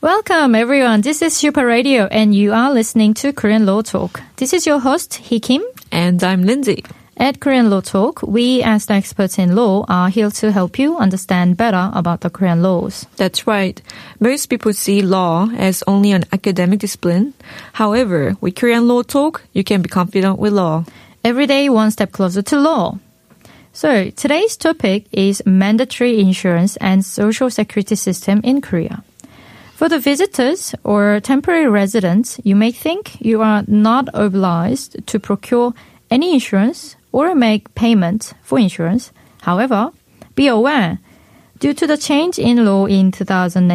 Welcome everyone. This is Super Radio and you are listening to Korean Law Talk. This is your host Hee Kim and I'm Lindsay. At Korean Law Talk, we as the experts in law are here to help you understand better about the Korean laws. That's right. Most people see law as only an academic discipline. However, with Korean Law Talk, you can be confident with law. Every day, one step closer to law. So, today's topic is mandatory insurance and social security system in Korea. For the visitors or temporary residents, you may think you are not obliged to procure any insurance or make payment for insurance. However, be aware, due to the change in law in 2019,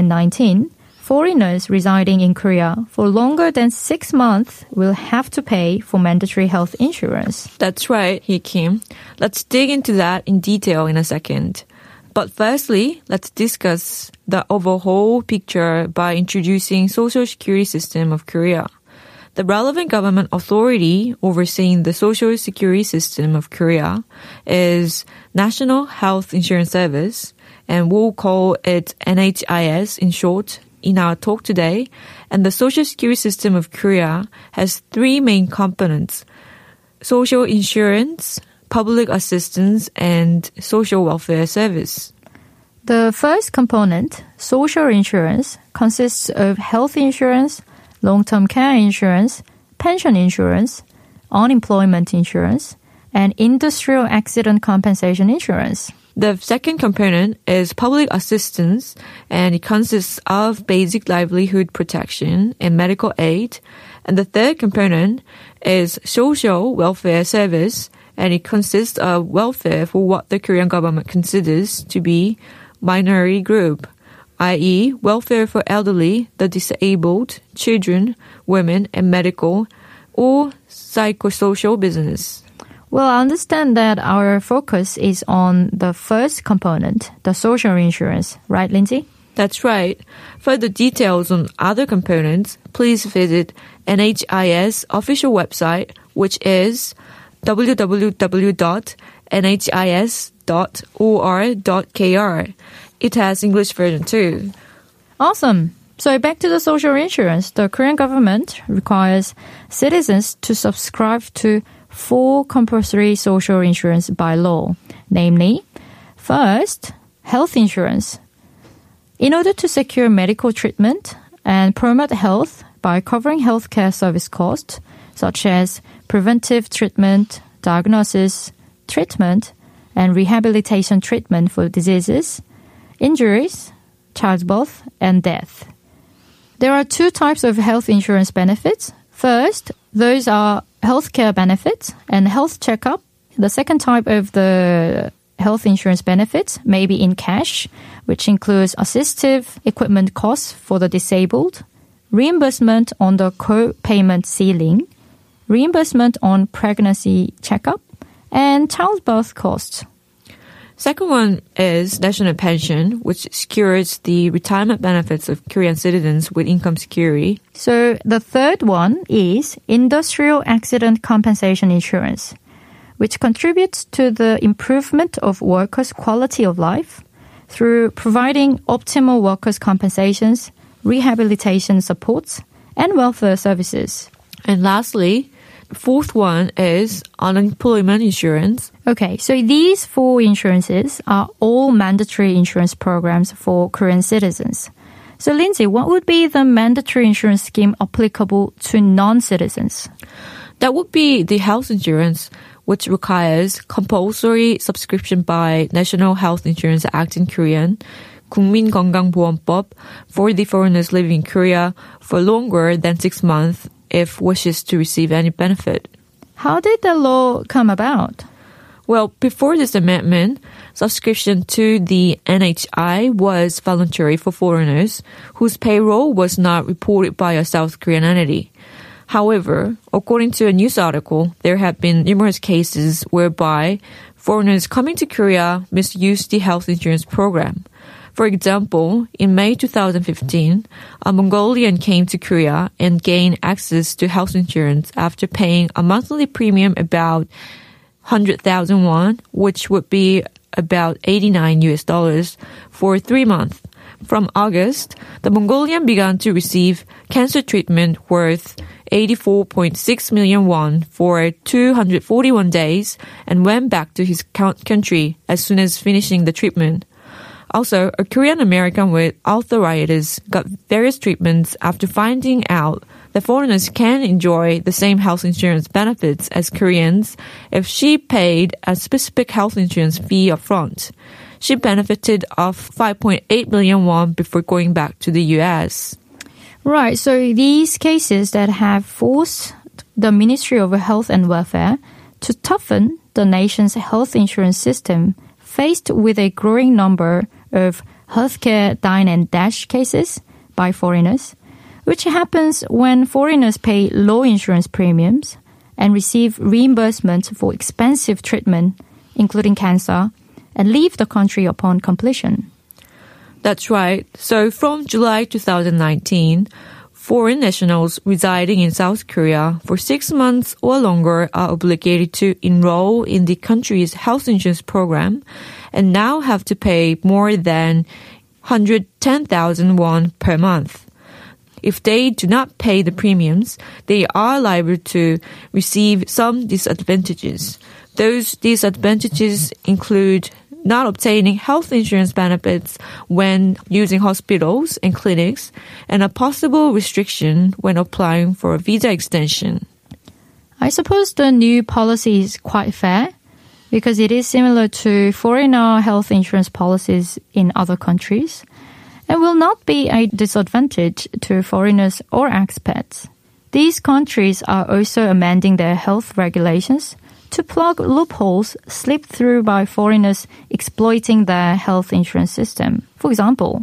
foreigners residing in Korea for longer than 6 months will have to pay for mandatory health insurance. That's right, Hee Kim. Let's dig into that in detail in a second. But firstly, let's discuss the overall picture by introducing social security system of Korea. The relevant government authority overseeing the social security system of Korea is National Health Insurance Service, and we'll call it NHIS in short in our talk today. And the social security system of Korea has three main components: social insurance, public assistance, and social welfare service. The first component, social insurance, consists of health insurance, long-term care insurance, pension insurance, unemployment insurance, and industrial accident compensation insurance. The second component is public assistance, and it consists of basic livelihood protection and medical aid. And the third component is social welfare service, and it consists of welfare for what the Korean government considers to be minority group, i.e. welfare for elderly, the disabled, children, women, and medical or psychosocial business. Well, I understand that our focus is on the first component, the social insurance, right, Lindsay? That's right. Further details on other components, please visit NHIS official website, which is www.nhis.or.kr. It has English version too. Awesome. So back to the social insurance. The Korean government requires citizens to subscribe to 4 compulsory social insurance by law. Namely, first, health insurance. In order to secure medical treatment and promote health by covering healthcare service costs, such as preventive treatment, diagnosis, treatment, and rehabilitation treatment for diseases, injuries, childbirth, and death. There are 2 types of health insurance benefits. First, those are healthcare benefits and health checkup. The second type of the health insurance benefits may be in cash, which includes assistive equipment costs for the disabled, reimbursement on the co-payment ceiling, reimbursement on pregnancy checkup, and childbirth costs. Second one is national pension, which secures the retirement benefits of Korean citizens with income security. So the third one is industrial accident compensation insurance, which contributes to the improvement of workers' quality of life through providing optimal workers' compensations, rehabilitation supports, and welfare services. And lastly, the fourth one is unemployment insurance. Okay, so these 4 insurances are all mandatory insurance programs for Korean citizens. So Lindsay, what would be the mandatory insurance scheme applicable to non-citizens? That would be the health insurance, which requires compulsory subscription by National Health Insurance Act in Korean, 국민건강보험법, for the foreigners living in Korea for longer than 6 months if wishes to receive any benefit. How did the law come about? Well, before this amendment, subscription to the NHI was voluntary for foreigners whose payroll was not reported by a South Korean entity. However, according to a news article, there have been numerous cases whereby foreigners coming to Korea misuse the health insurance program. For example, in May 2015, a Mongolian came to Korea and gained access to health insurance after paying a monthly premium about 100,000 won, which would be about $89 for 3 months. From August, the Mongolian began to receive cancer treatment worth 84.6 million won for 241 days and went back to his country as soon as finishing the treatment. Also, a Korean American with arthritis got various treatments after finding out that foreigners can enjoy the same health insurance benefits as Koreans if she paid a specific health insurance fee upfront. She benefited of 5.8 million won before going back to the U.S. Right, so these cases that have forced the Ministry of Health and Welfare to toughen the nation's health insurance system faced with a growing number of healthcare dine and dash cases by foreigners, which happens when foreigners pay low insurance premiums and receive reimbursement for expensive treatment, including cancer, and leave the country upon completion. That's right. So from July 2019, foreign nationals residing in South Korea for 6 months or longer are obligated to enroll in the country's health insurance program and now have to pay more than 110,000 won per month. If they do not pay the premiums, they are liable to receive some disadvantages. Those disadvantages include not obtaining health insurance benefits when using hospitals and clinics, and a possible restriction when applying for a visa extension. I suppose the new policy is quite fair because it is similar to foreigner health insurance policies in other countries and will not be a disadvantage to foreigners or expats. These countries are also amending their health regulations to plug loopholes slipped through by foreigners exploiting their health insurance system. For example,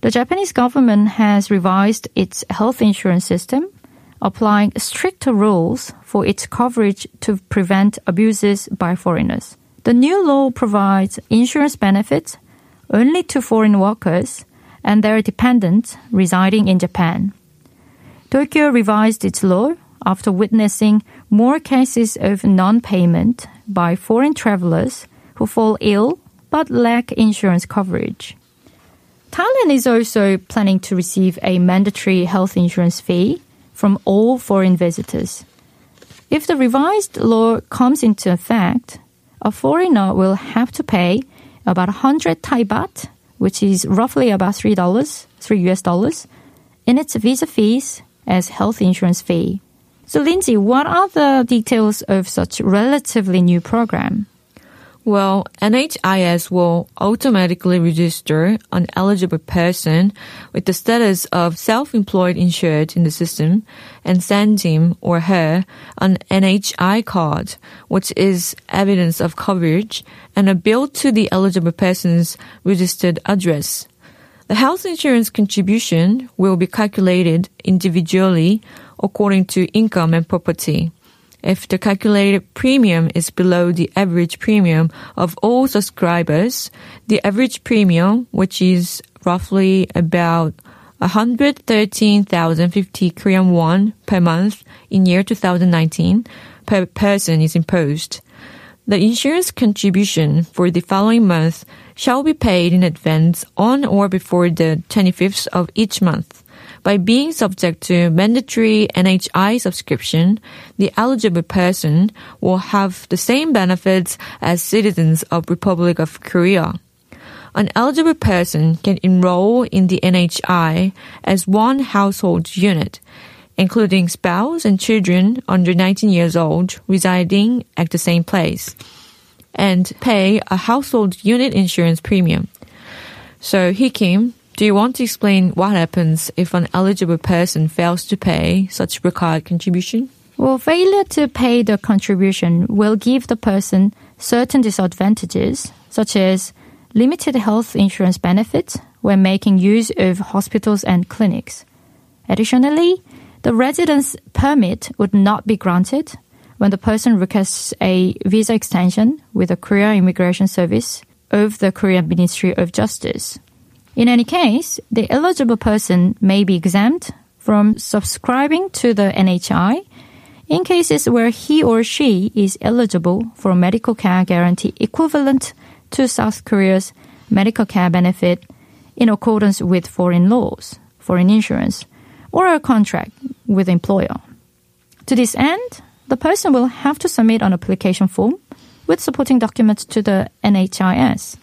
the Japanese government has revised its health insurance system, applying stricter rules for its coverage to prevent abuses by foreigners. The new law provides insurance benefits only to foreign workers and their dependents residing in Japan. Tokyo revised its law after witnessing more cases of non-payment by foreign travelers who fall ill but lack insurance coverage. Thailand is also planning to receive a mandatory health insurance fee from all foreign visitors. If the revised law comes into effect, a foreigner will have to pay about 100 Thai baht, which is roughly about $3 in its visa fees as health insurance fee. So, Lindsay, what are the details of such relatively new program? Well, NHIS will automatically register an eligible person with the status of self-employed insured in the system and send him or her an NHI card, which is evidence of coverage, and a bill to the eligible person's registered address. The health insurance contribution will be calculated individually according to income and property. If the calculated premium is below the average premium of all subscribers, the average premium, which is roughly about 113,050 Korean won per month in year 2019 per person, is imposed. The insurance contribution for the following month shall be paid in advance on or before the 25th of each month. By being subject to mandatory NHI subscription, the eligible person will have the same benefits as citizens of Republic of Korea. An eligible person can enroll in the NHI as one household unit, including spouse and children under 19 years old residing at the same place, and pay a household unit insurance premium. So, Hee Kim, do you want to explain what happens if an eligible person fails to pay such required contribution? Well, failure to pay the contribution will give the person certain disadvantages, such as limited health insurance benefits when making use of hospitals and clinics. Additionally, the residence permit would not be granted when the person requests a visa extension with the Korea Immigration Service of the Korean Ministry of Justice. In any case, the eligible person may be exempt from subscribing to the NHI in cases where he or she is eligible for medical care guarantee equivalent to South Korea's medical care benefit in accordance with foreign laws, foreign insurance, or a contract with the employer. To this end, the person will have to submit an application form with supporting documents to the NHIS.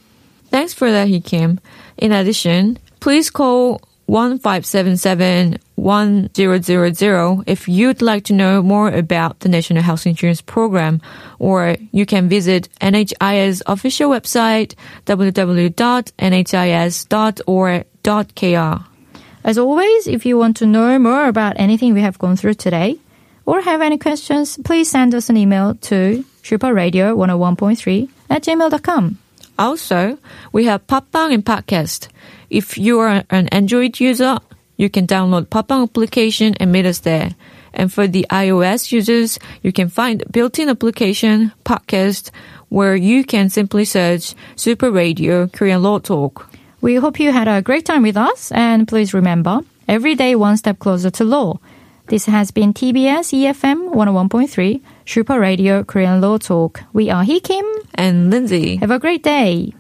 Thanks for that, Hee Kim. In addition, please call 1577-1000 if you'd like to know more about the National Health Insurance Program, or you can visit NHIS official website www.nhis.org.kr. As always, if you want to know more about anything we have gone through today, or have any questions, please send us an email to superradio101.3@gmail.com. Also, we have papang and podcast. If you are an Android user, you can download papang application and meet us there. And for the iOS users, you can find built-in application podcast where you can simply search Super Radio Korean Law Talk. We hope you had a great time with us, and please remember, every day one step closer to law. This has been TBS EFM 101.3 Super Radio Korean Law Talk. We are Hee Kim and Lindsay. Have a great day.